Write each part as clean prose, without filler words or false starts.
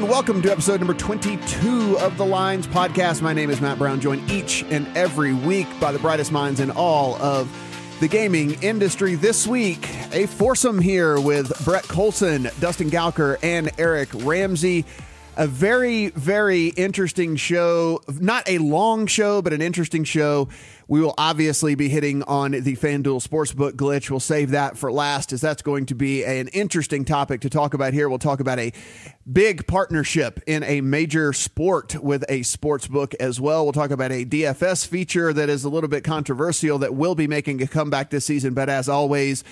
and welcome to episode number 22 of the Lines Podcast. My name is Matt Brown, joined each and every week by the brightest minds in all of the gaming industry. This week, a foursome here with Brett Colson, Dustin Galker, and Eric Ramsey. A very, very interesting show. Not a long show, but an interesting show. We will obviously be hitting on the FanDuel Sportsbook glitch. We'll save that for last, as that's going to be an interesting topic to talk about here. We'll talk about a big partnership in a major sport with a sportsbook as well. We'll talk about a DFS feature that is a little bit controversial that will be making a comeback this season. But as always,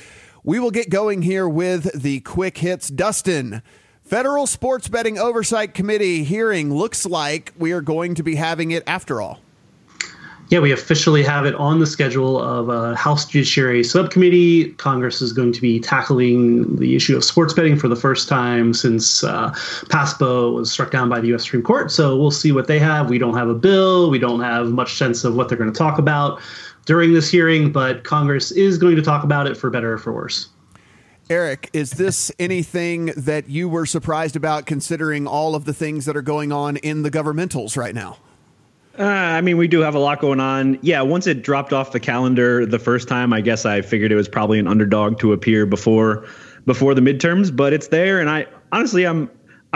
we will get going here with the quick hits. Dustin, Federal Sports Betting Oversight Committee hearing looks like we are going to be having it after all. Yeah, we officially have it on the schedule of a House Judiciary Subcommittee. Congress is going to be tackling the issue of sports betting for the first time since PASPA was struck down by the U.S. Supreme Court. So we'll see what they have. We don't have a bill. We don't have much sense of what they're going to talk about during this hearing, but Congress is going to talk about it for better or for worse. Eric, is this anything that you were surprised about, considering all of the things that are going on in the governmentals right now? I mean, we do have a lot going on. Yeah, once it dropped off the calendar the first time, I guess I figured it was probably an underdog to appear before the midterms, but it's there, and I honestly, I'm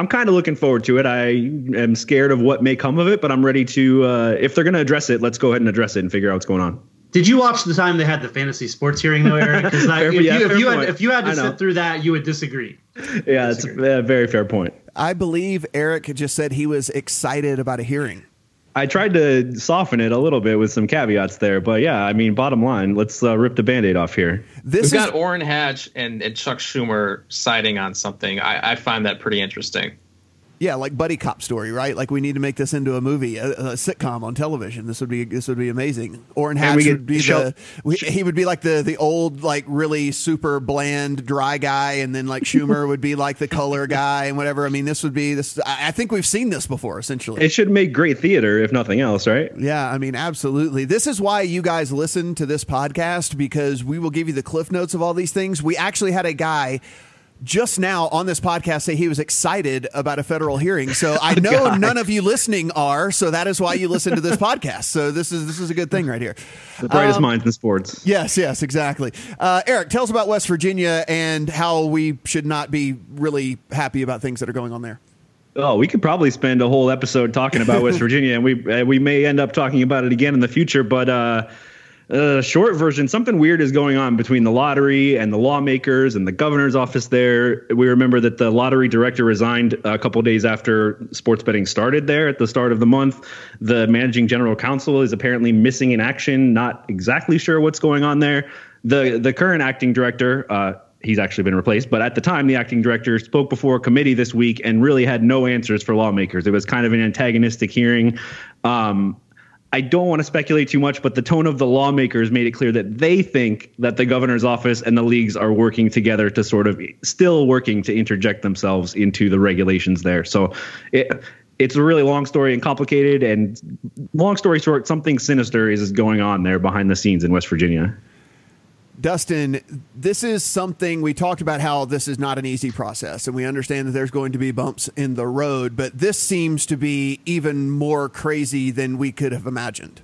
kind of looking forward to it. I am scared of what may come of it, but I'm ready to, if they're going to address it, let's go ahead and address it and figure out what's going on. Did you watch the time they had the fantasy sports hearing, though, Eric? Because if you had to sit through that, you would disagree. Yeah, that's a very fair point. I believe Eric just said he was excited about a hearing. I tried to soften it a little bit with some caveats there. But, yeah, I mean, bottom line, let's rip the Band-Aid off here. We've got Orrin Hatch and Chuck Schumer siding on something. I find that pretty interesting. Yeah, like buddy cop story, right? Like we need to make this into a movie, a sitcom on television. This would be amazing. Orrin Hatch would be he would be like the old, like really super bland, dry guy, and then like Schumer would be like the color guy and whatever. I mean, this would be this. I think we've seen this before. Essentially, it should make great theater, if nothing else, right? Yeah, I mean, absolutely. This is why you guys listen to this podcast, because we will give you the cliff notes of all these things. We actually had a guy just now on this podcast say he was excited about a federal hearing. So I know none of you listening are, so that is why you listen to this podcast. So this is a good thing right here. The brightest minds in sports. Yes, exactly. Eric, tell us about West Virginia and how we should not be really happy about things that are going on there. Oh, we could probably spend a whole episode talking about West Virginia, and we may end up talking about it again in the future, but short version, something weird is going on between the lottery and the lawmakers and the governor's office there. We remember that the lottery director resigned a couple days after sports betting started there at the start of the month. The managing general counsel is apparently missing in action. Not exactly sure what's going on there. The current acting director, he's actually been replaced, but at the time, the acting director spoke before a committee this week and really had no answers for lawmakers. It was kind of an antagonistic hearing. I don't want to speculate too much, but the tone of the lawmakers made it clear that they think that the governor's office and the leagues are working together to sort of still working to interject themselves into the regulations there. So it's a really long story and complicated, and long story short, something sinister is going on there behind the scenes in West Virginia. Dustin, this is something we talked about, how this is not an easy process, and we understand that there's going to be bumps in the road, but this seems to be even more crazy than we could have imagined.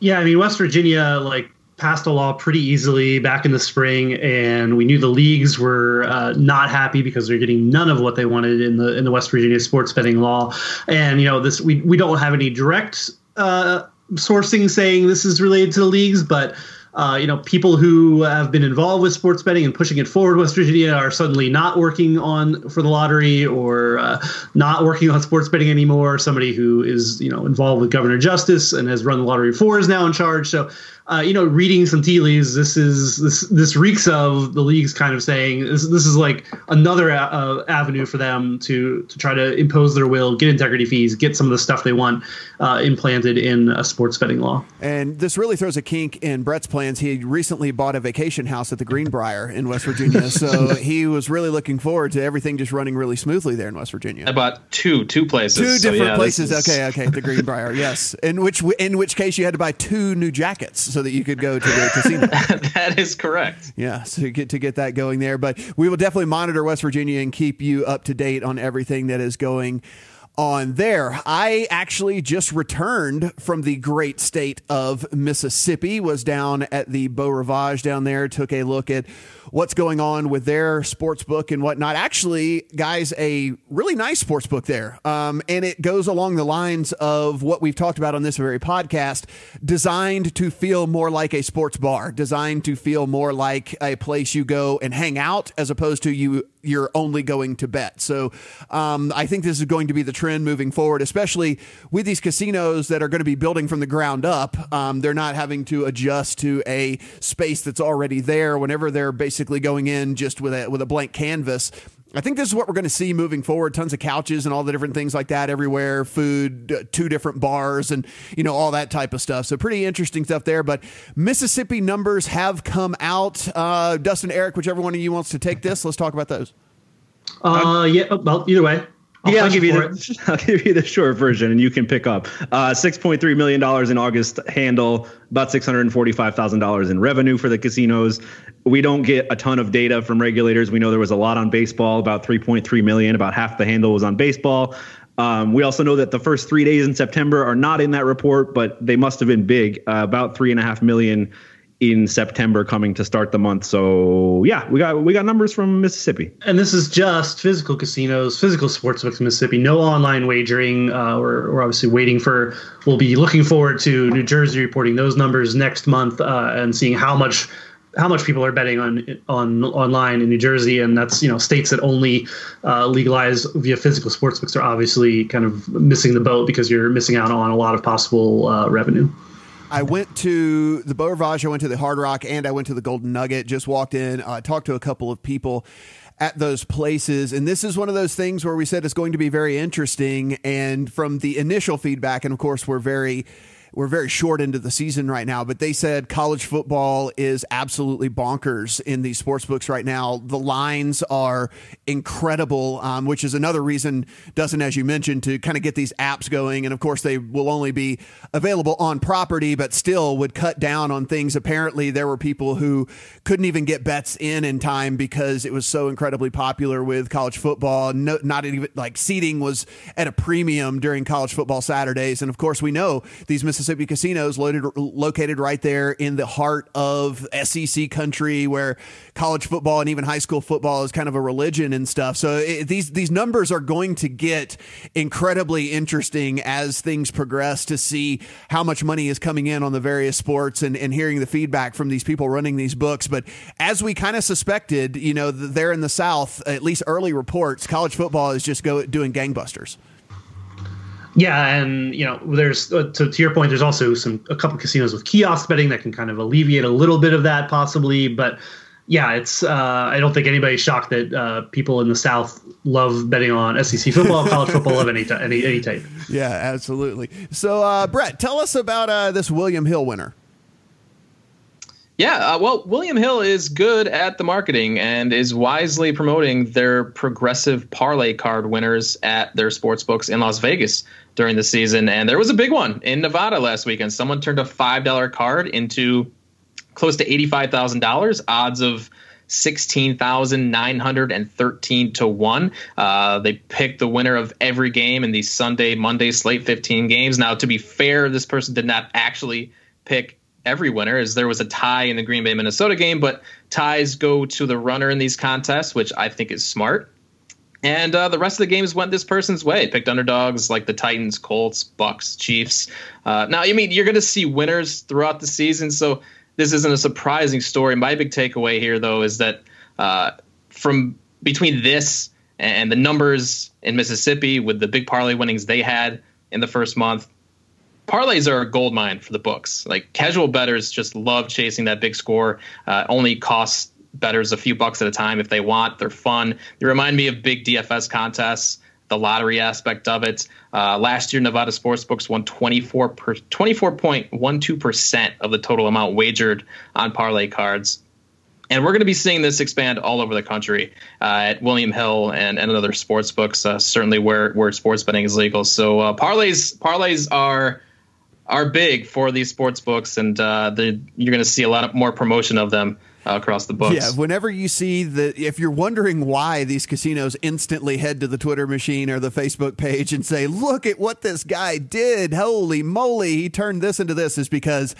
Yeah, I mean, West Virginia, like, passed a law pretty easily back in the spring, and we knew the leagues were not happy because they're getting none of what they wanted in the West Virginia sports betting law. And, you know, this we don't have any direct sourcing saying this is related to the leagues, but you know, people who have been involved with sports betting and pushing it forward, West Virginia, are suddenly not working on for the lottery, or not working on sports betting anymore. Somebody who is, you know, involved with Governor Justice and has run the lottery for is now in charge. So, you know, reading some tea leaves, this reeks of the leagues kind of saying this is like another avenue for them to try to impose their will, get integrity fees, get some of the stuff they want implanted in a sports betting law. And this really throws a kink in Brett's plans. He recently bought a vacation house at the Greenbrier in West Virginia, so he was really looking forward to everything just running really smoothly there in West Virginia. I bought two places. Two different places. Okay, the Greenbrier, yes. In which case you had to buy two new jackets. so that you could go to the casino. That is correct. Yeah, so you get to get that going there. But we will definitely monitor West Virginia and keep you up to date on everything that is going on there. I actually just returned from the great state of Mississippi, was down at the Beau Rivage down there, took a look at what's going on with their sports book and whatnot. Actually, guys, a really nice sports book there. And it goes along the lines of what we've talked about on this very podcast, designed to feel more like a sports bar, designed to feel more like a place you go and hang out as opposed to you're only going to bet. So I think this is going to be the trend moving forward, especially with these casinos that are going to be building from the ground up. They're not having to adjust to a space that's already there whenever they're basically going in just with a blank canvas. I think this is what we're going to see moving forward. Tons of couches and all the different things like that everywhere, food, two different bars, and all that type of stuff. So pretty interesting stuff there. But Mississippi numbers have come out. Dustin, Eric, whichever one of you wants to take this, let's talk about those. Well, either way. I'll give you the short version and you can pick up $6.3 million in August handle, about $645,000 in revenue for the casinos. We don't get a ton of data from regulators. We know there was a lot on baseball, about 3.3 million, about half the handle was on baseball. We also know that the first 3 days in September are not in that report, but they must have been big, about 3.5 million in September coming to start the month. So yeah, we got numbers from Mississippi. And this is just physical casinos, physical sportsbooks in Mississippi, no online wagering. We're obviously we'll be looking forward to New Jersey reporting those numbers next month and seeing how much people are betting on online in New Jersey. And that's, states that only legalize via physical sportsbooks are obviously kind of missing the boat because you're missing out on a lot of possible revenue. I went to the Beau Rivage, I went to the Hard Rock, and I went to the Golden Nugget. Just walked in, talked to a couple of people at those places. And this is one of those things where we said it's going to be very interesting. And from the initial feedback, and of course, we're very short into the season right now, but they said college football is absolutely bonkers in these sports books right now. The lines are incredible, which is another reason, Dustin, as you mentioned, to kind of get these apps going. And of course, they will only be available on property, but still would cut down on things. Apparently, there were people who couldn't even get bets in time because it was so incredibly popular with college football. No, not even like seating was at a premium during college football Saturdays. And of course, we know these Mississippi casinos located right there in the heart of SEC country, where college football and even high school football is kind of a religion and stuff. So these numbers are going to get incredibly interesting as things progress, to see how much money is coming in on the various sports and hearing the feedback from these people running these books. But as we kind of suspected, there in the South, at least early reports, college football is just doing gangbusters. Yeah, and there's to your point, there's also a couple of casinos with kiosk betting that can kind of alleviate a little bit of that possibly. But yeah, it's I don't think anybody's shocked that people in the South love betting on SEC football, college football of any type. Yeah, absolutely. So Brett, tell us about this William Hill winner. Yeah, well, William Hill is good at the marketing and is wisely promoting their progressive parlay card winners at their sportsbooks in Las Vegas during the season. And there was a big one in Nevada last weekend. Someone turned a $5 card into close to $85,000, odds of 16,913 to 1. They picked the winner of every game in the Sunday, Monday slate, 15 games. Now, to be fair, this person did not actually pick every winner, as there was a tie in the Green Bay, Minnesota game, but ties go to the runner in these contests, which I think is smart. And the rest of the games went this person's way. Picked underdogs like the Titans, Colts, Bucks, Chiefs. Now, you're going to see winners throughout the season, so this isn't a surprising story. My big takeaway here, though, is that from between this and the numbers in Mississippi with the big parlay winnings they had in the first month, parlays are a goldmine for the books. Like, casual bettors just love chasing that big score. Only costs bettors a few bucks at a time if they want. They're fun. They remind me of big DFS contests, the lottery aspect of it. Last year, Nevada sportsbooks won 24.12% of the total amount wagered on parlay cards. And we're going to be seeing this expand all over the country at William Hill and other sportsbooks, certainly where sports betting is legal. So parlays are are big for these sports books, and you're going to see a lot more promotion of them across the books. Yeah, whenever you see if you're wondering why these casinos instantly head to the Twitter machine or the Facebook page and say, look at what this guy did. Holy moly, he turned this into this, is because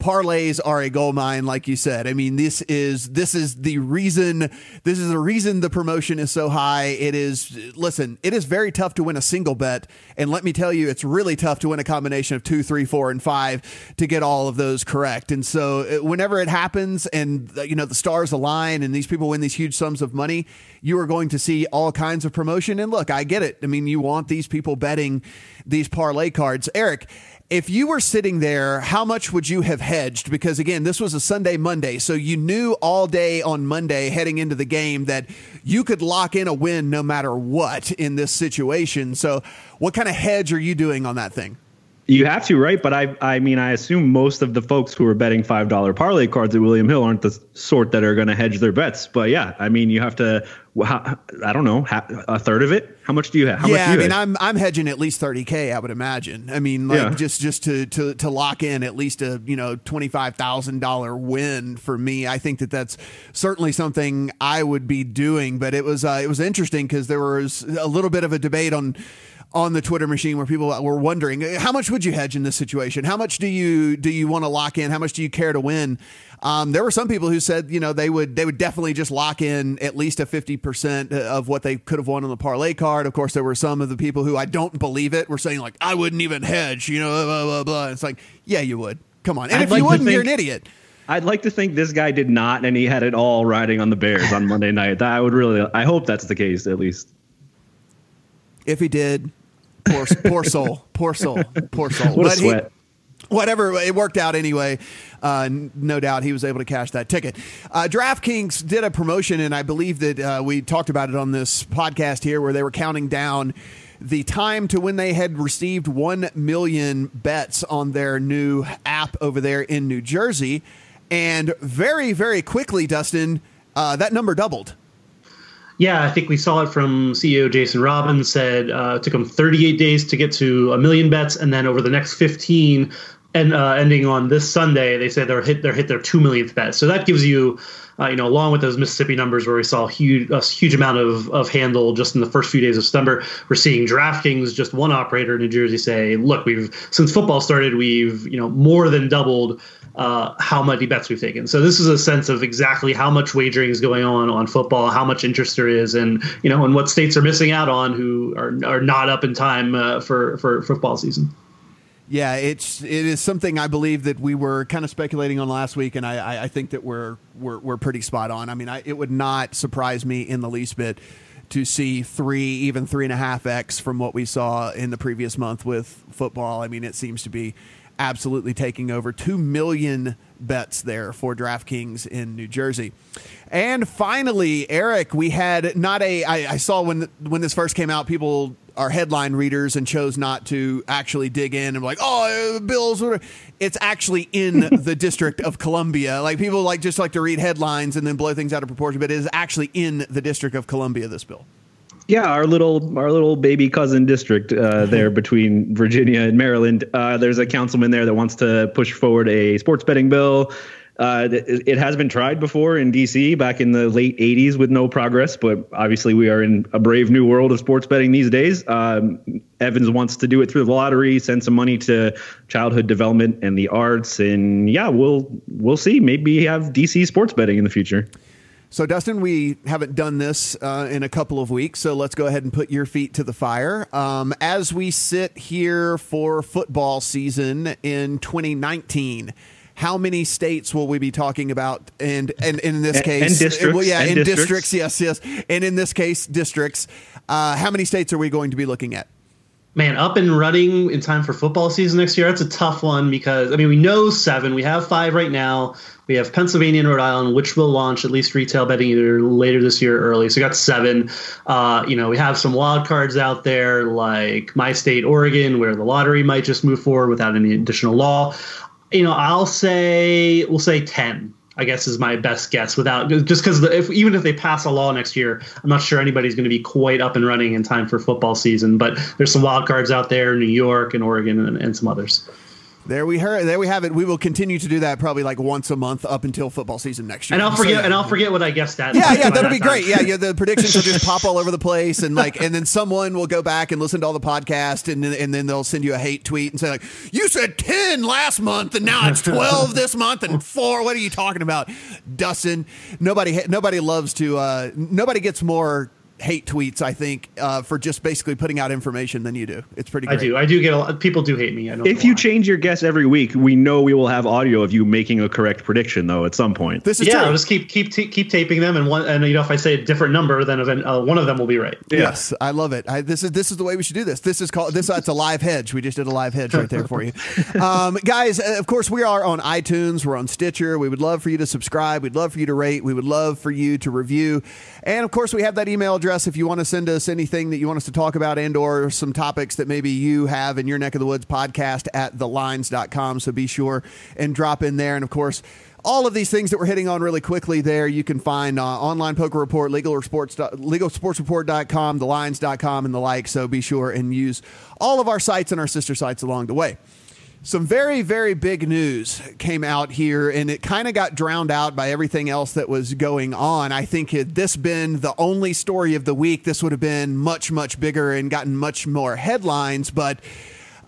parlays are a gold mine, like you said. I mean, this is the reason the promotion is so high. It is very tough to win a single bet, and let me tell you, it's really tough to win a combination of 2, 3, 4, and 5 to get all of those correct. And so whenever it happens, and the stars align and these people win these huge sums of money, you are going to see all kinds of promotion. And look, I get it. I mean, you want these people betting these parlay cards. Eric, if you were sitting there, how much would you have hedged? Because, again, this was a Sunday, Monday, so you knew all day on Monday heading into the game that you could lock in a win no matter what in this situation. So what kind of hedge are you doing on that thing? You have to, right? But I assume most of the folks who are betting $5 parlay cards at William Hill aren't the sort that are going to hedge their bets. But yeah, I mean, you have to, I don't know, a third of it. How much do you have? I'm hedging at least $30,000, I would imagine. I mean, just to lock in at least a $25,000 win for me. I think that's certainly something I would be doing. But it was interesting because there was a little bit of a debate on the Twitter machine where people were wondering, how much would you hedge in this situation? How much do you want to lock in? How much do you care to win? There were some people who said, they would definitely just lock in at least a 50% of what they could have won on the parlay card. Of course, there were some of the people who, I don't believe it, were saying like, I wouldn't even hedge, blah, blah, blah. It's like, yeah, you would. Come on. And if you wouldn't, you're an idiot. I'd like to think this guy did not, and he had it all riding on the Bears on Monday night. I hope that's the case, at least. If he did, poor soul. What a sweat. Whatever, it worked out anyway. No doubt he was able to cash that ticket. DraftKings did a promotion, and I believe that we talked about it on this podcast here, where they were counting down the time to when they had received 1 million bets on their new app over there in New Jersey. And very, very quickly, Dustin, that number doubled. Yeah, I think we saw it from CEO Jason Robbins said it took him 38 days to get to 1 million bets, and then over the next 15, and ending on this Sunday, they said they hit their 2 millionth bet. So that gives you, along with those Mississippi numbers where we saw a huge amount of handle just in the first few days of September, we're seeing DraftKings, just one operator in New Jersey, say, look, since football started, we've more than doubled how many bets we've taken. So this is a sense of exactly how much wagering is going on football, how much interest there is, and and what states are missing out on who are not up in time for football season. Yeah, it is something I believe that we were kind of speculating on last week, and I think that we're pretty spot on. I mean, it would not surprise me in the least bit to see 3, even 3.5x from what we saw in the previous month with football. I mean, it seems to be absolutely taking over. 2 million bets there for DraftKings in New Jersey. And finally, Eric, we had I saw when this first came out, people are headline readers and chose not to actually dig in and be like, Bills. It's actually in the District of Columbia. Like, people just like to read headlines and then blow things out of proportion, but it is actually in the District of Columbia, this bill. Yeah, our little baby cousin district there between Virginia and Maryland. There's a councilman there that wants to push forward a sports betting bill. It has been tried before in D.C. back in the late 80s with no progress, but obviously we are in a brave new world of sports betting these days. Evans wants to do it through the lottery, send some money to childhood development and the arts, and yeah, we'll see. Maybe have D.C. sports betting in the future. So, Dustin, we haven't done this in a couple of weeks, so let's go ahead and put your feet to the fire. As we sit here for football season in 2019, how many states will we be talking about? And in this case, and districts. Well, yeah, and districts. Yes. And in this case, districts. How many states are we going to be looking at? Man, up and running in time for football season next year, that's a tough one because, I mean, we know 7. We have 5 right now. We have Pennsylvania and Rhode Island, which will launch at least retail betting either later this year or early. So we got 7. We have some wild cards out there like my state, Oregon, where the lottery might just move forward without any additional law. We'll say 10. I guess is my best guess because even if they pass a law next year, I'm not sure anybody's going to be quite up and running in time for football season. But there's some wild cards out there, New York and Oregon and some others. There we have it. We will continue to do that probably like once a month up until football season next year. And I'll forget what I guessed that. Yeah, that'll be great. Yeah, the predictions will just pop all over the place, and then someone will go back and listen to all the podcast, and then they'll send you a hate tweet and say like, you said 10 last month and now it's 12 this month and 4. What are you talking about, Dustin? Nobody loves to. Nobody gets more hate tweets, I think, for just basically putting out information than you do. It's pretty great. I do get a lot. People do hate me. If you change your guess every week, we know we will have audio of you making a correct prediction, though, at some point. This is true. I'll just keep taping them, and if I say a different number, then one of them will be right. Yeah. Yes, I love it. This is the way we should do this. This is called this. It's a live hedge. We just did a live hedge right there for you, guys. Of course, we are on iTunes. We're on Stitcher. We would love for you to subscribe. We'd love for you to rate. We would love for you to review, and of course, we have that email address. If you want to send us anything that you want us to talk about and or some topics that maybe you have in your neck of the woods, podcast@thelines.com. So be sure and drop in there. And of course, all of these things that we're hitting on really quickly there, you can find Online Poker Report, LegalSportsReport.com, thelines.com, and the like. So be sure and use all of our sites and our sister sites along the way. Some very, very big news came out here, and it kind of got drowned out by everything else that was going on. I think had this been the only story of the week, this would have been much, much bigger and gotten much more headlines. But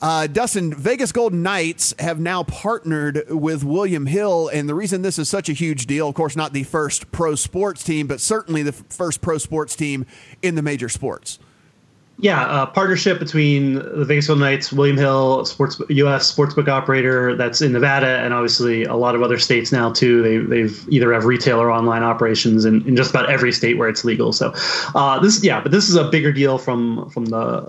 Dustin, Vegas Golden Knights have now partnered with William Hill, and the reason this is such a huge deal, of course, not the first pro sports team, but certainly the first pro sports team in the major sports. Yeah, partnership between the Vegas Golden Knights, William Hill, U.S. sportsbook operator that's in Nevada, and obviously a lot of other states now, too. They've either have retail or online operations in just about every state where it's legal. So this is a bigger deal from a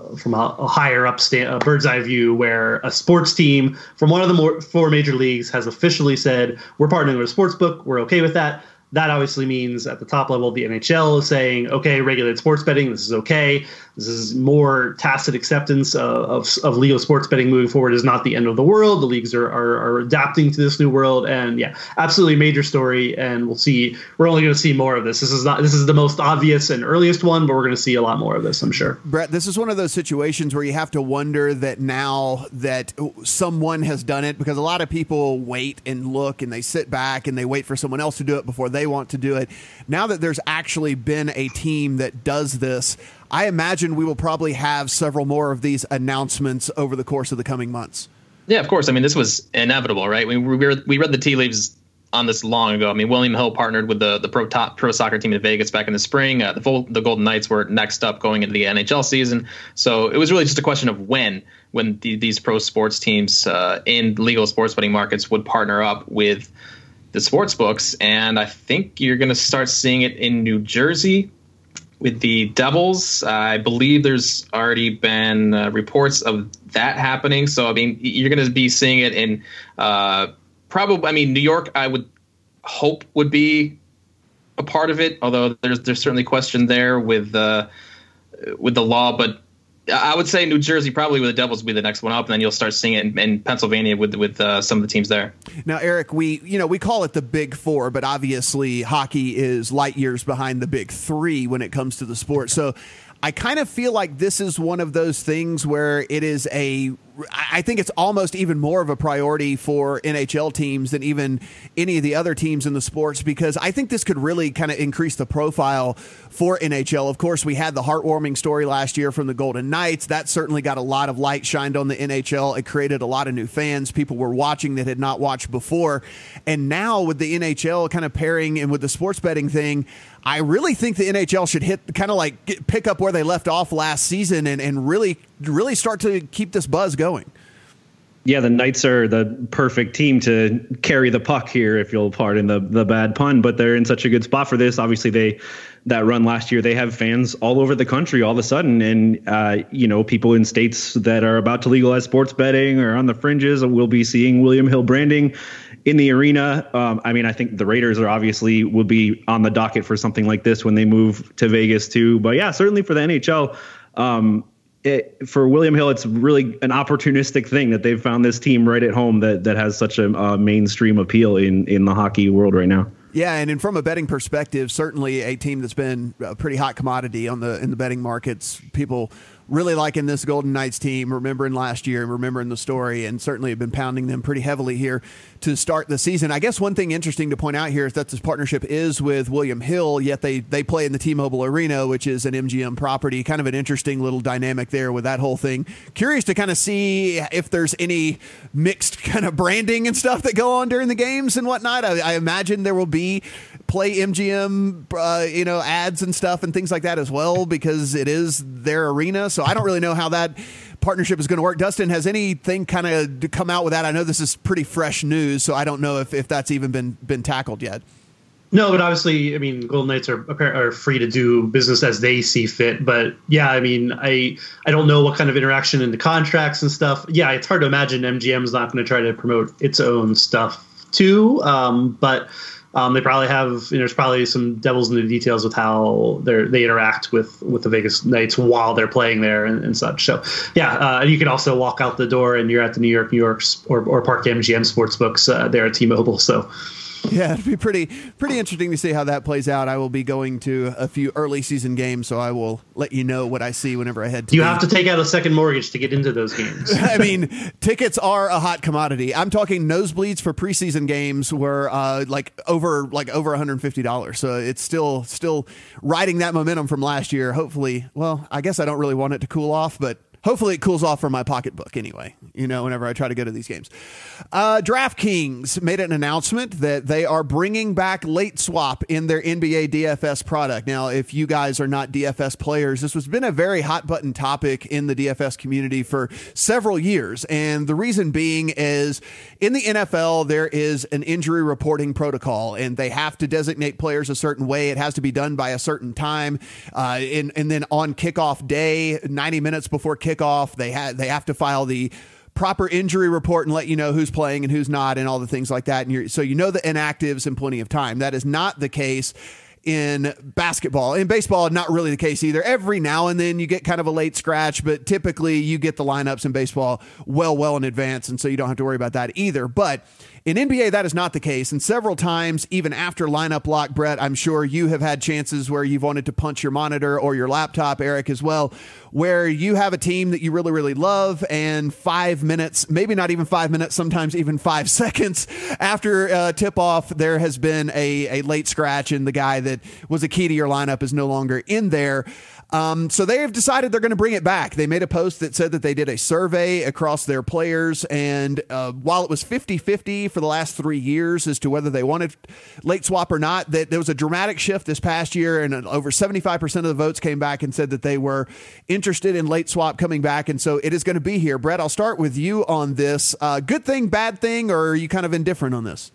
higher up a bird's eye view, where a sports team from one of the four major leagues has officially said, we're partnering with a sportsbook. We're okay with that. That obviously means at the top level, the NHL is saying, okay, regulated sports betting, this is okay. This is more tacit acceptance of legal sports betting moving forward is not the end of the world. The leagues are adapting to this new world. And yeah, absolutely major story. And we'll see. We're only going to see more of this. This is the most obvious and earliest one, but we're going to see a lot more of this, I'm sure. Brett, this is one of those situations where you have to wonder that now that someone has done it, because a lot of people wait and look and they sit back and they wait for someone else to do it before they want to do it. Now that there's actually been a team that does this, I imagine we will probably have several more of these announcements over the course of the coming months. Yeah, of course. I mean, this was inevitable, right? We read the tea leaves on this long ago. I mean, William Hill partnered with the pro soccer team in Vegas back in the spring. The Golden Knights were next up going into the NHL season. So it was really just a question of when these pro sports teams in legal sports betting markets would partner up with the sports books. And I think you're going to start seeing it in New Jersey with the Devils. I believe there's already been reports of that happening. So, I mean, you're going to be seeing it in New York, I would hope would be a part of it, although there's certainly question there with the law. But I would say New Jersey probably with the Devils will be the next one up, and then you'll start seeing it in Pennsylvania with some of the teams there. Now, Eric, we call it the Big Four, but obviously hockey is light years behind the Big Three when it comes to the sport. So I kind of feel like this is one of those things where I think it's almost even more of a priority for NHL teams than even any of the other teams in the sports, because I think this could really kind of increase the profile for NHL. Of course, we had the heartwarming story last year from the Golden Knights. That certainly got a lot of light shined on the NHL. It created a lot of new fans. People were watching that had not watched before. And now with the NHL kind of pairing and with the sports betting thing, I really think the NHL should pick up where they left off last season and really, really start to keep this buzz going. Yeah, the Knights are the perfect team to carry the puck here, if you'll pardon the bad pun, but they're in such a good spot for this. Obviously, that run last year, they have fans all over the country all of a sudden. And, people in states that are about to legalize sports betting or on the fringes will be seeing William Hill branding in the arena. I think the Raiders will be on the docket for something like this when they move to Vegas, too. But, yeah, certainly for the NHL, for William Hill, it's really an opportunistic thing that they've found this team right at home that has such a mainstream appeal in the hockey world right now. Yeah, and from a betting perspective, certainly a team that's been a pretty hot commodity in the betting markets. People really liking this Golden Knights team, remembering last year and remembering the story, and certainly have been pounding them pretty heavily here to start the season. I guess one thing interesting to point out here is that this partnership is with William Hill, yet they play in the T-Mobile Arena, which is an MGM property. Kind of an interesting little dynamic there with that whole thing. Curious to kind of see if there's any mixed kind of branding and stuff that go on during the games and whatnot. I imagine there will be play MGM, ads and stuff and things like that as well, because it is their arena. So I don't really know how that partnership is going to work. Dustin, has anything kind of come out with that? I know this is pretty fresh news, so I don't know if that's even been tackled yet. No, but obviously, I mean, Golden Knights are free to do business as they see fit. But yeah, I mean, I don't know what kind of interaction in the contracts and stuff. Yeah, it's hard to imagine MGM's not going to try to promote its own stuff too. They probably have, there's probably some devils in the details with how they interact with the Vegas Knights while they're playing there and such. So, yeah, you can also walk out the door and you're at the New York's or Park MGM Sportsbooks there at T-Mobile. So, yeah, it'd be pretty interesting to see how that plays out. I will be going to a few early season games, so I will let you know what I see whenever I head to. You have to take out a second mortgage to get into those games. I mean, tickets are a hot commodity. I'm talking nosebleeds for preseason games were over $150. So it's still riding that momentum from last year. Hopefully, well, I guess I don't really want it to cool off, but hopefully it cools off from my pocketbook anyway, whenever I try to go to these games. DraftKings made an announcement that they are bringing back late swap in their NBA DFS product. Now, if you guys are not DFS players, this has been a very hot button topic in the DFS community for several years. And the reason being is in the NFL, there is an injury reporting protocol and they have to designate players a certain way. It has to be done by a certain time. And then on kickoff day, 90 minutes before kickoff, they have to file the proper injury report and let you know who's playing and who's not and all the things like that. And the inactives in plenty of time. That is not the case in basketball. In baseball, not really the case either. Every now and then you get kind of a late scratch, but typically you get the lineups in baseball well in advance. And so you don't have to worry about that either. But in NBA, that is not the case. And several times, even after lineup lock, Brett, I'm sure you have had chances where you've wanted to punch your monitor or your laptop, Eric, as well, where you have a team that you really, really love. And 5 minutes, maybe not even 5 minutes, sometimes even 5 seconds after tip off, there has been a late scratch and the guy that was a key to your lineup is no longer in there. So they have decided they're going to bring it back. They made a post that said that they did a survey across their players. And while it was 50-50 for the last 3 years as to whether they wanted late swap or not, that there was a dramatic shift this past year. And over 75% of the votes came back and said that they were interested in late swap coming back. And so it is going to be here. Brett, I'll start with you on this. Good thing, bad thing, or are you kind of indifferent on this?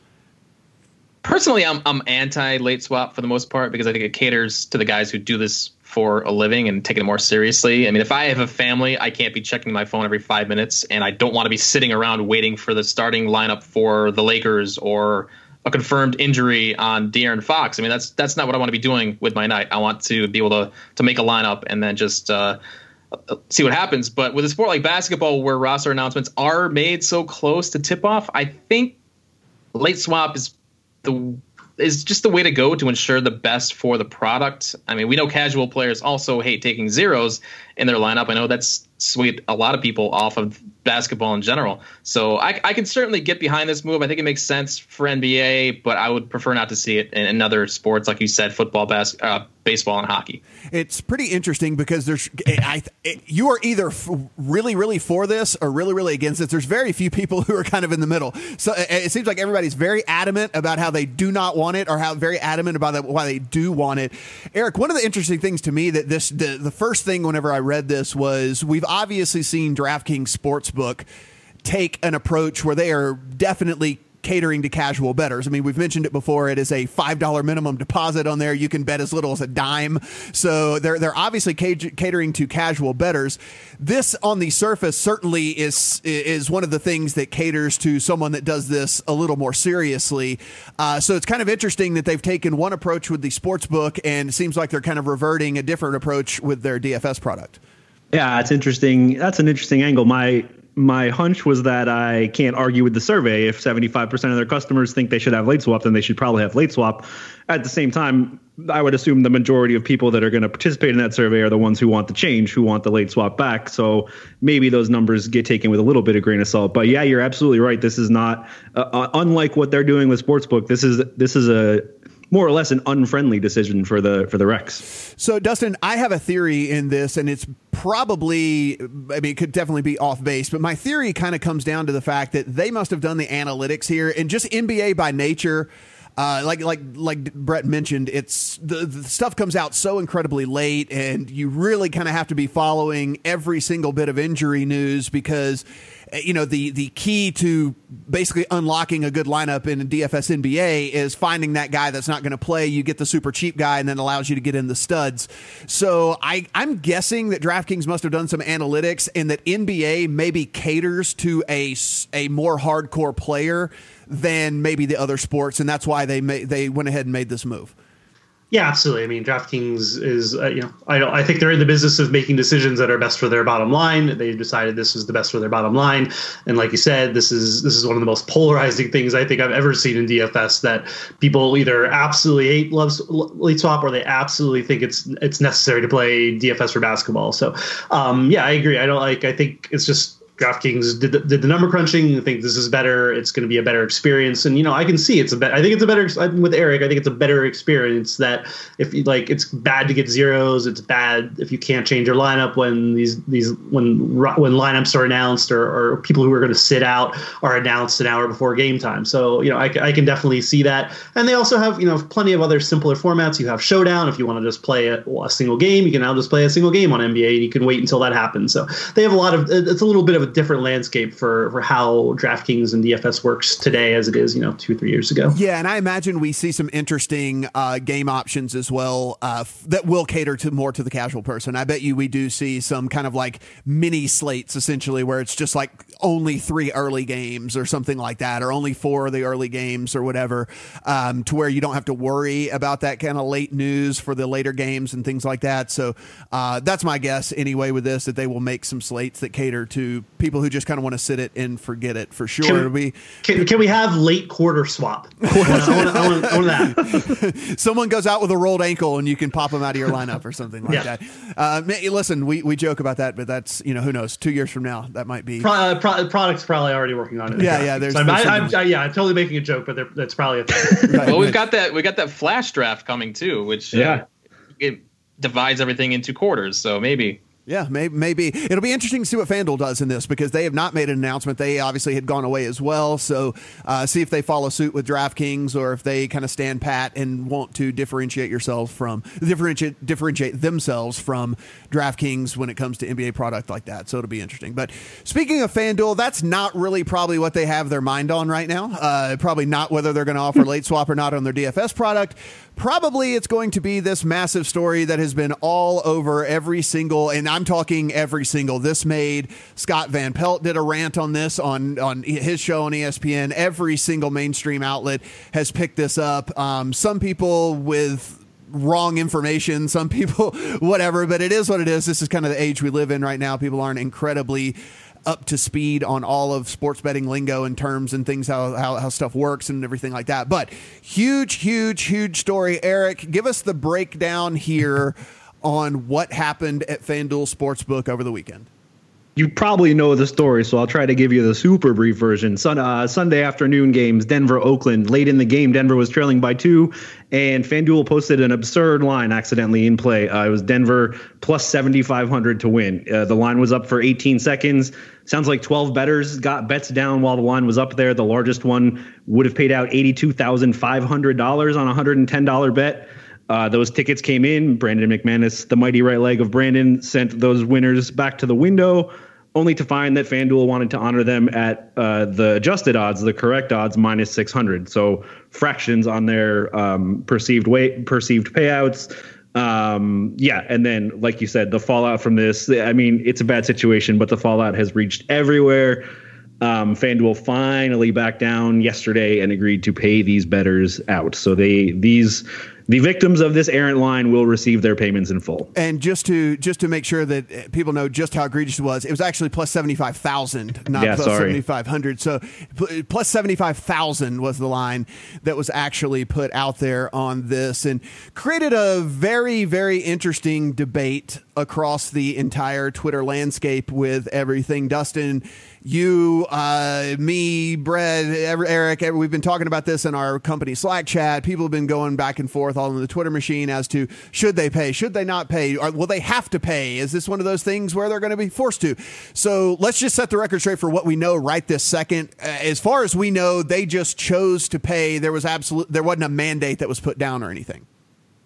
Personally, I'm anti late swap for the most part, because I think it caters to the guys who do this for a living and taking it more seriously. I mean, if I have a family, I can't be checking my phone every 5 minutes, and I don't want to be sitting around waiting for the starting lineup for the Lakers or a confirmed injury on De'Aaron Fox. I mean, that's not what I want to be doing with my night. I want to be able to make a lineup and then just see what happens. But with a sport like basketball, where roster announcements are made so close to tip off, I think late swap is just the way to go to ensure the best for the product. I mean, we know casual players also hate taking zeros in their lineup. I know that's swayed a lot of people off of basketball in general. So I can certainly get behind this move. I think it makes sense for NBA, but I would prefer not to see it in other sports, like you said, football, baseball, and hockey. It's pretty interesting because you are either really, really for this or really, really against it. There's very few people who are kind of in the middle. So it seems like everybody's very adamant about how they do not want it, or how very adamant about why they do want it. Eric, one of the interesting things to me that the first thing whenever I read this was, we've obviously seen DraftKings Sportsbook take an approach where they are definitely catering to casual bettors. I mean, we've mentioned it before. It is a $5 minimum deposit on there. You can bet as little as a dime. So they're obviously catering to casual bettors. This, on the surface, certainly is one of the things that caters to someone that does this a little more seriously. So it's kind of interesting that they've taken one approach with the sportsbook, and it seems like they're kind of reverting a different approach with their DFS product. Yeah, it's interesting. That's an interesting angle. My my hunch was that I can't argue with the survey. If 75% of their customers think they should have late swap, then they should probably have late swap. At the same time, I would assume the majority of people that are going to participate in that survey are the ones who want the change, who want the late swap back. So maybe those numbers get taken with a little bit of grain of salt. But yeah, you're absolutely right. This is not unlike what they're doing with Sportsbook. This is a more or less an unfriendly decision for the Rex. So, Dustin, I have a theory in this, and it's probably, I mean, it could definitely be off base, but my theory kind of comes down to the fact that they must have done the analytics here, and just NBA by nature. Like Brett mentioned, it's the stuff comes out so incredibly late, and you really kind of have to be following every single bit of injury news because, you know, the key to basically unlocking a good lineup in DFS NBA is finding that guy that's not going to play. You get the super cheap guy, and then allows you to get in the studs. So I'm guessing that DraftKings must have done some analytics, and that NBA maybe caters to a more hardcore player than maybe the other sports, and that's why they went ahead and made this move. Yeah, absolutely. I mean, DraftKings is, I think they're in the business of making decisions that are best for their bottom line. They decided this was the best for their bottom line. And like you said, this is one of the most polarizing things I think I've ever seen in DFS, that people either absolutely hate late swap or they absolutely think it's necessary to play DFS for basketball. So, yeah, I agree. I think it's just, DraftKings did the number crunching. I think this is better. It's going to be a better experience, and I can see I think it's a better. I'm with Eric. I think it's a better experience. That if you like, it's bad to get zeros. It's bad if you can't change your lineup when these lineups are announced or people who are going to sit out are announced an hour before game time. So I can definitely see that. And they also have plenty of other simpler formats. You have Showdown if you want to just play a single game. You can now just play a single game on NBA, and you can wait until that happens. So they have a lot of. It's a little bit of a different landscape for how DraftKings and DFS works today as it is 2-3 years ago. Yeah, and I imagine we see some interesting game options as well that will cater to more to the casual person. I bet you we do see some kind of like mini slates essentially where it's just like only 3 early games or something like that, or only 4 of the early games or whatever, to where you don't have to worry about that kind of late news for the later games and things like that. So that's my guess anyway with this, that they will make some slates that cater to people who just kind of want to sit it and forget it for sure. Can we have late quarter swap? I want that. Someone goes out with a rolled ankle and you can pop them out of your lineup or something like that. Listen, we joke about that, but that's, who knows, 2 years from now, that might be. Product's probably already working on it. Yeah. I'm totally making a joke, but that's probably a thing. Right. Well, we got that flash draft coming too, which it divides everything into quarters. So maybe. Yeah, maybe. It'll be interesting to see what FanDuel does in this because they have not made an announcement. They obviously had gone away as well. So see if they follow suit with DraftKings or if they kind of stand pat and want to differentiate themselves from DraftKings when it comes to NBA product like that. So it'll be interesting. But speaking of FanDuel, that's not really probably what they have their mind on right now. Probably not whether they're going to offer late swap or not on their DFS product. Probably it's going to be this massive story that has been all over every single, and I'm talking every single. This made Scott Van Pelt did a rant on this on his show on ESPN. Every single mainstream outlet has picked this up. Some people with wrong information, some people whatever, but it is what it is. This is kind of the age we live in right now. People aren't incredibly up to speed on all of sports betting lingo and terms and things, how stuff works and everything like that. But huge story. Eric, give us the breakdown here on what happened at FanDuel Sportsbook over the weekend. You probably know the story, so I'll try to give you the super brief version. Sunday afternoon games, Denver-Oakland. Late in the game, Denver was trailing by 2, and FanDuel posted an absurd line accidentally in play. It was Denver plus 7,500 to win. The line was up for 18 seconds. Sounds like 12 bettors got bets down while the line was up there. The largest one would have paid out $82,500 on a $110 bet. Those tickets came in. Brandon McManus, the mighty right leg of Brandon, sent those winners back to the window, only to find that FanDuel wanted to honor them at the adjusted odds, the correct odds, minus 600. So fractions on their perceived payouts. And then, like you said, the fallout from this, I mean, it's a bad situation, but the fallout has reached everywhere. FanDuel finally backed down yesterday and agreed to pay these bettors out. So the victims of this errant line will receive their payments in full. And just to make sure that people know just how egregious it was actually plus 75,000, not plus 7,500. So plus 75,000 was the line that was actually put out there on this, and created a very, very interesting debate across the entire Twitter landscape with everything. Dustin, you, me, Brett, Eric, we've been talking about this in our company Slack chat. People have been going back and forth all in the Twitter machine as to should they pay, should they not pay, or will they have to pay? Is this one of those things where they're going to be forced to? So let's just set the record straight for what we know right this second. As far as we know, they just chose to pay. There wasn't a mandate that was put down or anything.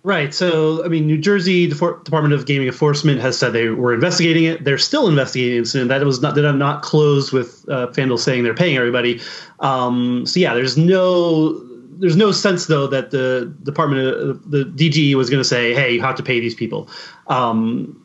Right. So, I mean, New Jersey Department of Gaming Enforcement has said they were investigating it. They're still investigating the incident. That I'm not closed with FanDuel saying they're paying everybody. So, yeah, there's no sense, though, that the Department of the DGE was going to say, hey, you have to pay these people. What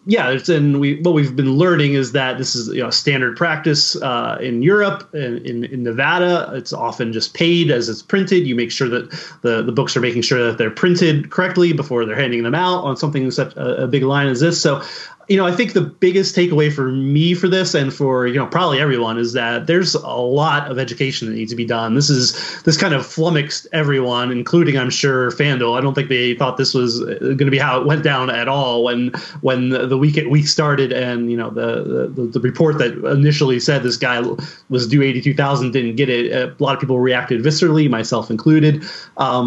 we've been learning is that this is standard practice in Europe and in Nevada. It's often just paid as it's printed. You make sure that the books are making sure that they're printed correctly before they're handing them out on something such a big line as this. So, I think the biggest takeaway for me for this and for, probably everyone is that there's a lot of education that needs to be done. This kind of flummoxed everyone, including, I'm sure, FanDuel. I don't think they thought this was going to be how it went down at all when the week started, and, the report that initially said this guy was due $82,000 didn't get it. A lot of people reacted viscerally, myself included. I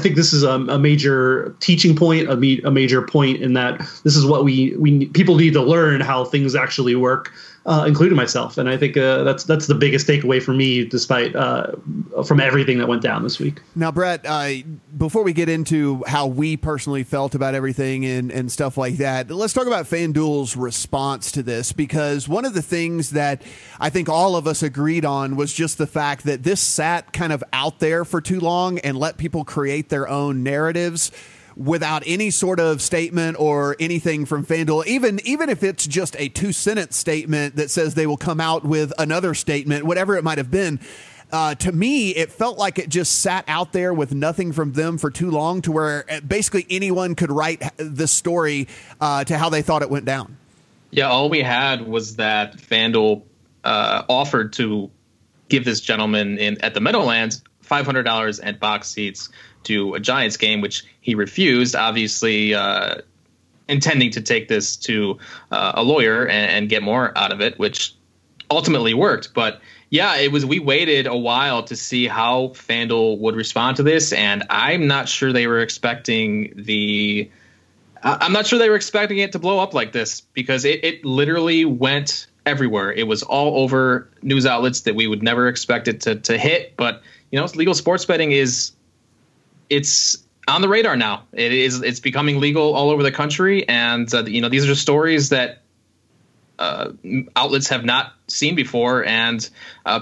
think this is a major teaching point, a major point in that this is what we people need to learn how things actually work, including myself. And I think that's the biggest takeaway for me, despite from everything that went down this week. Now, Brett, before we get into how we personally felt about everything and stuff like that, let's talk about FanDuel's response to this, because one of the things that I think all of us agreed on was just the fact that this sat kind of out there for too long and let people create their own narratives without any sort of statement or anything from FanDuel, even if it's just a 2-sentence statement that says they will come out with another statement, whatever it might have been. To me, it felt like it just sat out there with nothing from them for too long, to where basically anyone could write the story to how they thought it went down. Yeah, all we had was that FanDuel offered to give this gentleman at the Meadowlands $500 and box seats to a Giants game, which he refused, obviously intending to take this to a lawyer and get more out of it, which ultimately worked. But yeah, we waited a while to see how FanDuel would respond to this, and I'm not sure they were expecting it to blow up like this, because it literally went everywhere. It was all over news outlets that we would never expect it to hit. But legal sports betting it's on the radar now. It's becoming legal all over the country. And, these are just stories that outlets have not seen before. And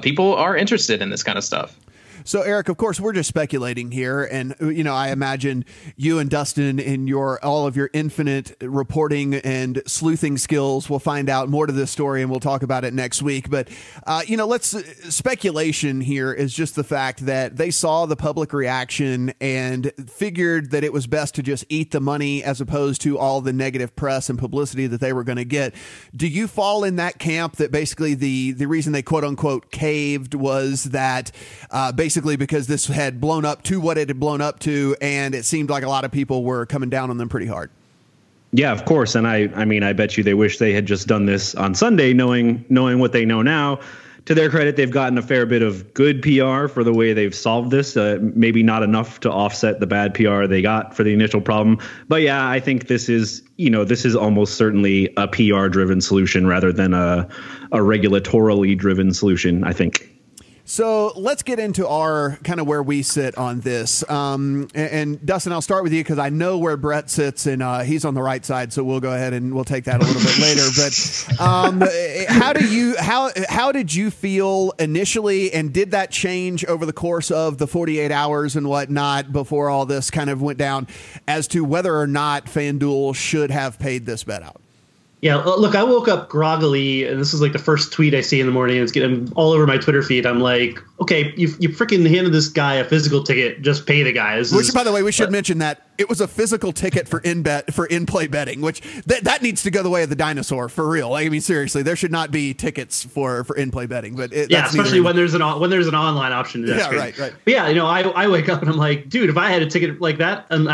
people are interested in this kind of stuff. So, Eric, of course, we're just speculating here. And, I imagine you and Dustin, in all of your infinite reporting and sleuthing skills, will find out more to this story, and we'll talk about it next week. But, speculation here is just the fact that they saw the public reaction and figured that it was best to just eat the money as opposed to all the negative press and publicity that they were going to get. Do you fall in that camp that basically the reason they, quote unquote, caved was that basically because this had blown up to what it had blown up to, and it seemed like a lot of people were coming down on them pretty hard? Yeah, of course. And I bet you they wish they had just done this on Sunday, knowing what they know now. To their credit, they've gotten a fair bit of good PR for the way they've solved this. Maybe not enough to offset the bad PR they got for the initial problem. But yeah, I think this is, this is almost certainly a PR-driven solution rather than a regulatorily-driven solution, I think. So let's get into our kind of where we sit on this. And Dustin, I'll start with you because I know where Brett sits, and he's on the right side. So we'll go ahead and we'll take that a little bit later. But how did you feel initially, and did that change over the course of the 48 hours and whatnot before all this kind of went down, as to whether or not FanDuel should have paid this bet out? Yeah, look, I woke up groggily, and this is like the first tweet I see in the morning, and it's getting all over my Twitter feed. I'm like, okay, you freaking handed this guy a physical ticket. Just pay the guy. Which, by the way, we should mention that it was a physical ticket for in-play betting, which that needs to go the way of the dinosaur for real. I mean, seriously, there should not be tickets for in-play betting. But especially when there's an online option. Yeah, right. But yeah, I wake up and I'm like, dude, if I had a ticket like that, and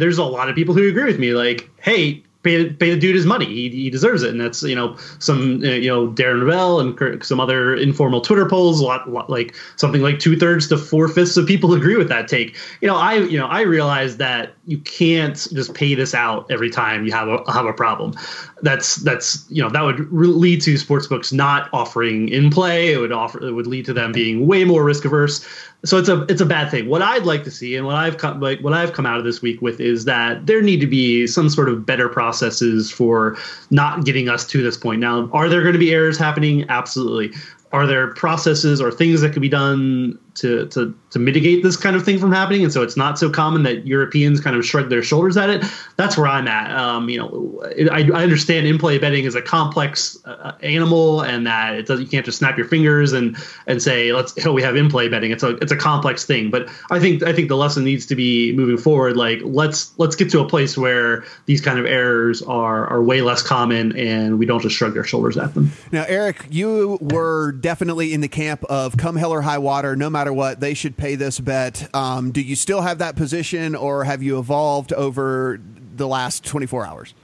there's a lot of people who agree with me, like, hey. Pay the dude his money. He deserves it, and that's some Darren Revelle and some other informal Twitter polls. A lot like something like 2/3 to 4/5 of people agree with that take. I realize that you can't just pay this out every time you have a problem. That would lead to sportsbooks not offering in play. It would lead to them being way more risk averse. So it's a bad thing. What I'd like to see, and what I've come out of this week with, is that there need to be some sort of better processes for not getting us to this point. Now, are there going to be errors happening? Absolutely. Are there processes or things that could be done to mitigate this kind of thing from happening? And so it's not so common that Europeans kind of shrug their shoulders at it. That's where I'm at. I understand in-play betting is a complex animal, and that you can't just snap your fingers and say we have in-play betting. It's a complex thing. But I think the lesson needs to be moving forward. Like let's get to a place where these kind of errors are way less common, and we don't just shrug our shoulders at them. Now, Eric, you were definitely in the camp of come hell or high water, no matter what, they should pay this bet. Do you still have that position, or have you evolved over the last 24 hours?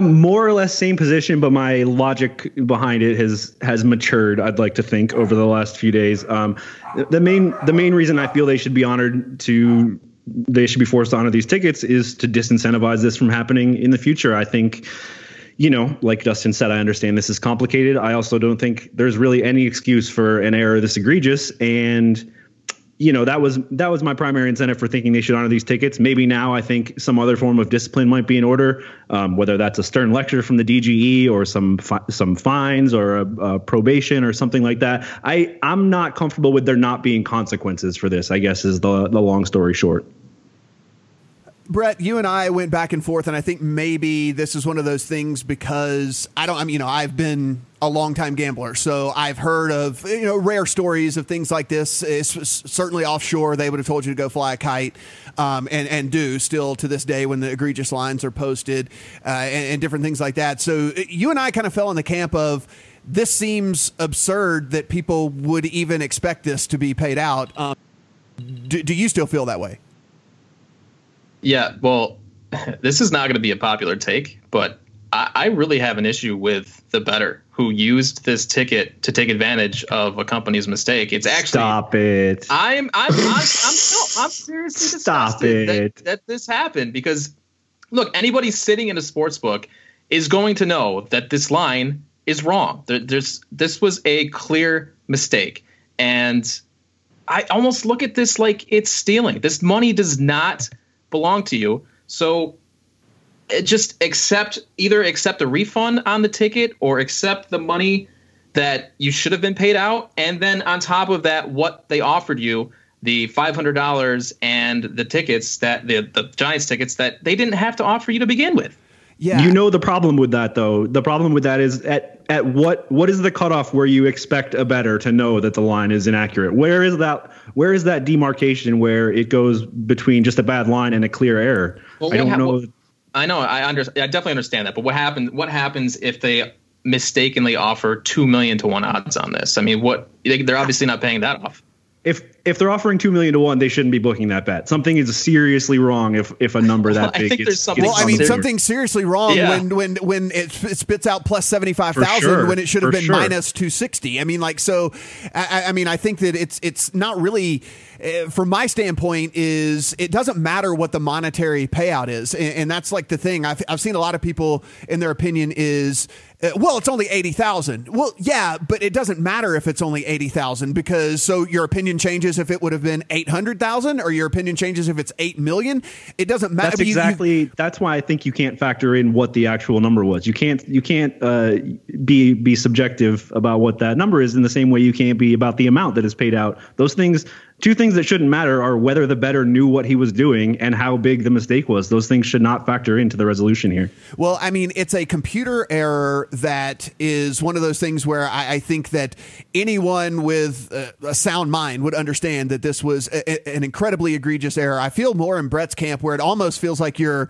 More or less same position, but my logic behind it has matured, I'd like to think, over the last few days. The main reason I feel they should be forced to honor these tickets is to disincentivize this from happening in the future. I think, like Dustin said, I understand this is complicated. I also don't think there's really any excuse for an error this egregious. And, that was my primary incentive for thinking they should honor these tickets. Maybe now I think some other form of discipline might be in order, whether that's a stern lecture from the DGE or some fines or a probation or something like that. I'm not comfortable with there not being consequences for this, I guess, is the long story short. Brett, you and I went back and forth, and I think maybe this is one of those things because I've been a longtime gambler, so I've heard of, rare stories of things like this. It's certainly offshore. They would have told you to go fly a kite, and do still to this day when the egregious lines are posted, and different things like that. So you and I kind of fell in the camp of, this seems absurd that people would even expect this to be paid out. Do you still feel that way? Yeah, well, this is not going to be a popular take, but I really have an issue with the bettor who used this ticket to take advantage of a company's mistake. It's actually stop it. I'm seriously disgusted that this happened, because look, anybody sitting in a sports book is going to know that this line is wrong. This was a clear mistake, and I almost look at this like it's stealing. This money does not belong to you, so just accept a refund on the ticket, or accept the money that you should have been paid out. And then on top of that, what they offered you, the $500 and the tickets that the Giants tickets that they didn't have to offer you to begin with. Yeah, the problem with that, though, is at what is the cutoff where you expect a bettor to know that the line is inaccurate? Where is that demarcation where it goes between just a bad line and a clear error? Well, I don't know. I know. I definitely understand that. But what happens if they mistakenly offer 2 million to 1 odds on this? I mean, they're obviously not paying that off. If they're offering 2 million to 1, they shouldn't be booking that bet. Something is seriously wrong if a number that big. Something's seriously wrong, yeah. when it spits out plus 75,000 when it should have been minus 260. I mean, I think that it's not really, from my standpoint, is it doesn't matter what the monetary payout is, and that's like the thing. I've seen a lot of people in their opinion is, well, it's only 80,000. Well, yeah, but it doesn't matter if it's only 80,000, because so your opinion changes if it would have been 800,000, or your opinion changes if it's 8 million. It doesn't matter. That's that's why I think you can't factor in what the actual number was. You can't be subjective about what that number is in the same way you can't be about the amount that is paid out. Those things two things that shouldn't matter are whether the bettor knew what he was doing and how big the mistake was. Those things should not factor into the resolution here. Well, I mean, it's a computer error that is one of those things where I think that anyone with a sound mind would understand that this was an incredibly egregious error. I feel more in Brett's camp, where it almost feels like you're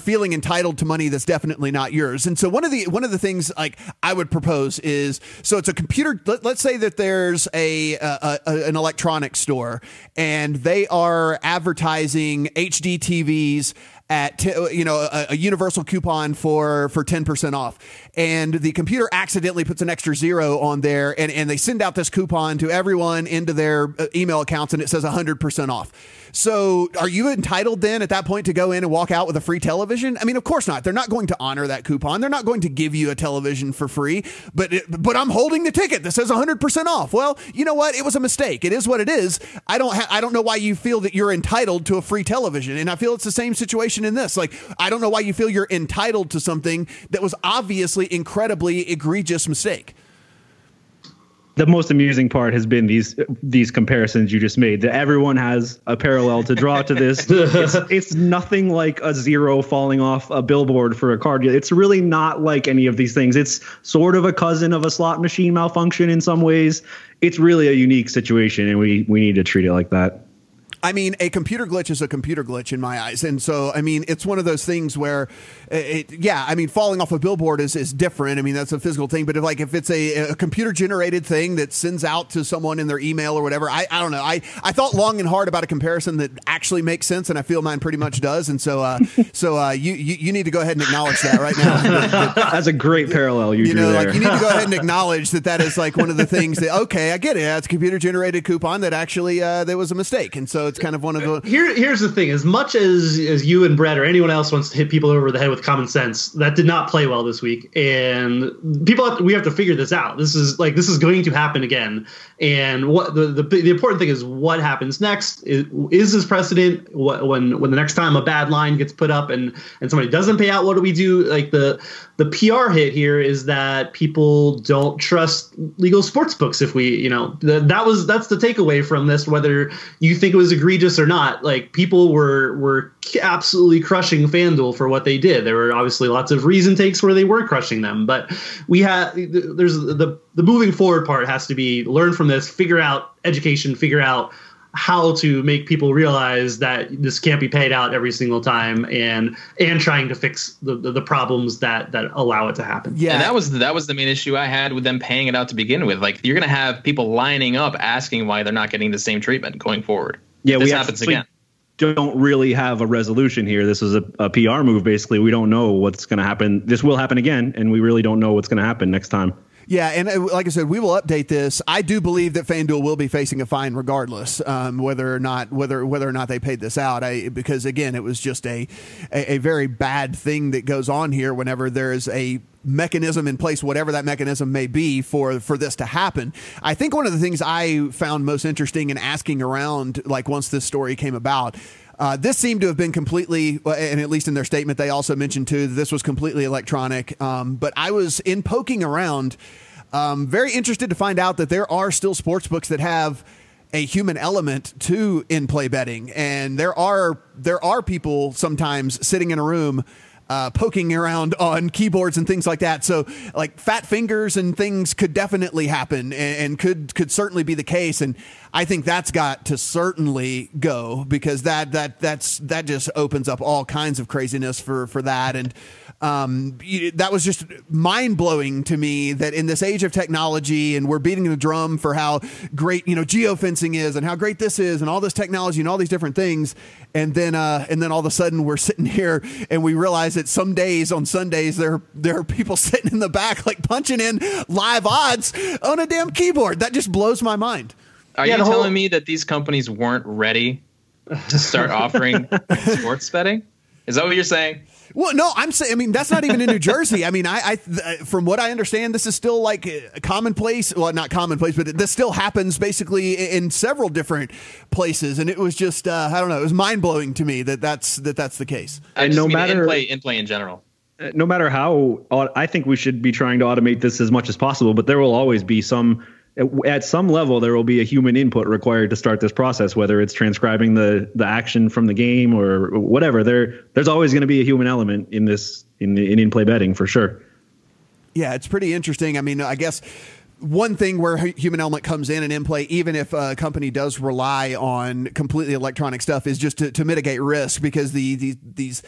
feeling entitled to money that's definitely not yours. And so one of the things like I would propose is, so it's a computer. Let's say that there's an electronics store, and they are advertising HD TVs at, you know, a universal coupon for 10% off, and the computer accidentally puts an extra zero on there, and they send out this coupon to everyone into their email accounts, and it says 100% off. So are you entitled then at that point to go in and walk out with a free television? I mean, of course not. They're not going to honor that coupon. They're not going to give you a television for free, but I'm holding the ticket that says 100% off. Well, you know what? It was a mistake. It is what it is. I don't know why you feel that you're entitled to a free television. And I feel it's the same situation in this. Like, I don't know why you feel you're entitled to something that was obviously incredibly egregious mistake. The most amusing part has been these comparisons you just made, that everyone has a parallel to draw to this. It's nothing like a zero falling off a billboard for a car deal. It's really not like any of these things. It's sort of a cousin of a slot machine malfunction in some ways. It's really a unique situation, and we need to treat it like that. I mean, a computer glitch is a computer glitch in my eyes. And so, I mean, it's one of those things where, falling off a billboard is different. I mean, that's a physical thing. But if it's a computer generated thing that sends out to someone in their email or whatever, I don't know. I thought long and hard about a comparison that actually makes sense, and I feel mine pretty much does. And so you need to go ahead and acknowledge that right now. That's a great parallel you drew there. You need to go ahead and acknowledge that is like one of the things that, okay, I get it. That's a computer generated coupon that actually there was a mistake. And so it's kind of one of the... Here's the thing. As much as you and Brett or anyone else wants to hit people over the head with common sense, that did not play well this week. And we have to figure this out. This is going to happen again. And what the important thing is, what happens next? Is this precedent? When the next time a bad line gets put up and somebody doesn't pay out, what do we do? Like, the PR hit here is that people don't trust legal sports books. If we, that's the takeaway from this, whether you think it was egregious or not. Like, people were absolutely crushing FanDuel for what they did. There were obviously lots of reason takes where they were crushing them, but the moving forward part has to be learn from this, figure out education, figure out how to make people realize that this can't be paid out every single time, and trying to fix the problems that allow it to happen. Yeah, and that was the main issue I had with them paying it out to begin with. Like, you're going to have people lining up asking why they're not getting the same treatment going forward. Yeah, this happens again. Don't really have a resolution here. This is a PR move, basically. We don't know what's going to happen. This will happen again, and we really don't know what's going to happen next time. Yeah, and like I said, we will update this. I do believe that FanDuel will be facing a fine regardless, whether or not they paid this out. Because again, it was just a very bad thing that goes on here whenever there is a mechanism in place, whatever that mechanism may be, for this to happen. I think one of the things I found most interesting in asking around, like, once this story came about, this seemed to have been completely, and at least in their statement, they also mentioned too, that this was completely electronic. But I was in poking around, very interested to find out that there are still sports books that have a human element to in-play betting. And there are people sometimes sitting in a room poking around on keyboards and things like that. So like fat fingers and things could definitely happen and could certainly be the case. And I think that's got to certainly go, because that just opens up all kinds of craziness for that. And that was just mind blowing to me, that in this age of technology, and we're beating the drum for how great, geofencing is and how great this is and all this technology and all these different things. And then all of a sudden we're sitting here and we realize that some days on Sundays, there are people sitting in the back, like punching in live odds on a damn keyboard. That just blows my mind. Are you telling me that these companies weren't ready to start offering sports betting? Is that what you're saying? Well, no, I'm saying, I mean, that's not even in New Jersey. I mean, from what I understand, this is still like commonplace. Well, not commonplace, but this still happens basically in several different places. And it was just, I don't know, it was mind blowing to me that's the case. And no matter in play in general. No matter how, I think we should be trying to automate this as much as possible, but there will always be some at some level, there will be a human input required to start this process, whether it's transcribing the action from the game or whatever. There's always going to be a human element in this in-play betting for sure. Yeah, it's pretty interesting. I mean, I guess one thing where human element comes in and in-play, even if a company does rely on completely electronic stuff, is just to mitigate risk, because these these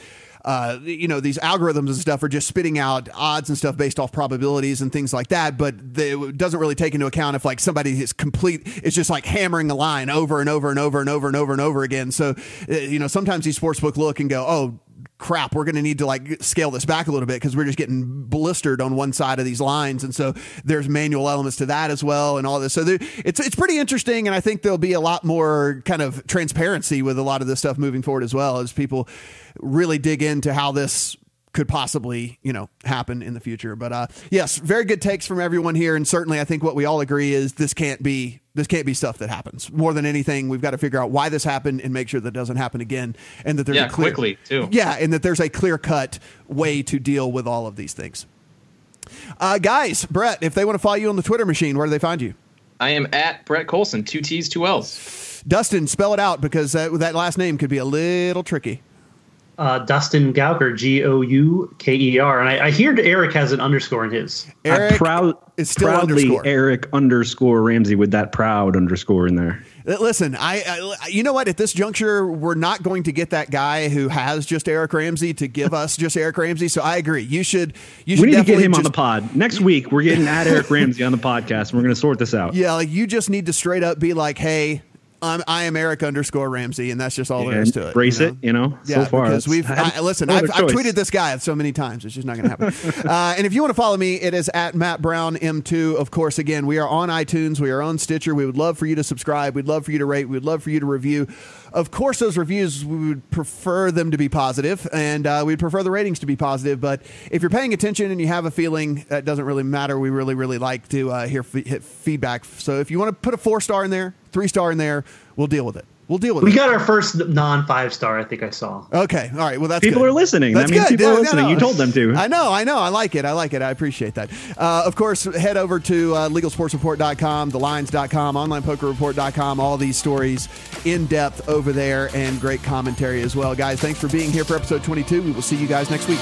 algorithms and stuff are just spitting out odds and stuff based off probabilities and things like that. But it doesn't really take into account if like somebody is it's just like hammering the line over and over and over and over and over and over again. So, sometimes these sportsbook look and go, oh, crap, we're going to need to like scale this back a little bit because we're just getting blistered on one side of these lines. And so there's manual elements to that as well and all this. So it's pretty interesting. And I think there'll be a lot more kind of transparency with a lot of this stuff moving forward as well, as people really dig into how this could possibly, happen in the future. But yes, very good takes from everyone here. And certainly I think what we all agree is this can't be stuff that happens. More than anything, we've got to figure out why this happened and make sure that doesn't happen again, and that there's quickly too. Yeah, and that there's a clear-cut way to deal with all of these things. Guys, Brett, if they want to follow you on the Twitter machine, where do they find you? I am at Brett Colson, 2 T's, 2 L's. Dustin, spell it out, because that last name could be a little tricky. Dustin Gauker, Gouker, and I hear Eric has an underscore in his. Eric is still proudly underscore. Eric underscore Ramsey with that proud underscore in there. Listen, I you know what? At this juncture, we're not going to get that guy who has just Eric Ramsey to give us just Eric Ramsey. So I agree. We need to get him on the pod next week. We're getting at Eric Ramsey on the podcast, and we're going to sort this out. Yeah, you just need to straight up be like, hey, I am Eric _ Ramsey, and that's just all there is to it. Brace it, so far. Because I've tweeted this guy so many times. It's just not going to happen. And if you want to follow me, it is at Matt Brown M2. Of course, again, we are on iTunes. We are on Stitcher. We would love for you to subscribe. We'd love for you to rate. We'd love for you to review. Of course, those reviews, we would prefer them to be positive, and we'd prefer the ratings to be positive. But if you're paying attention and you have a feeling, that doesn't really matter. We really, really like to hear feedback. So if you want to put a 4-star in there, 3-star in there, we'll deal with it. We got our first non-5-star, I think I saw. Okay. All right. Well, that's people good. Are listening. That's that means good. People are listening. No. You told them to. I know. I like it. I appreciate that. Of course, head over to LegalSportsReport.com, TheLines.com, OnlinePokerReport.com. All these stories in depth over there, and great commentary as well. Guys, thanks for being here for episode 22. We will see you guys next week.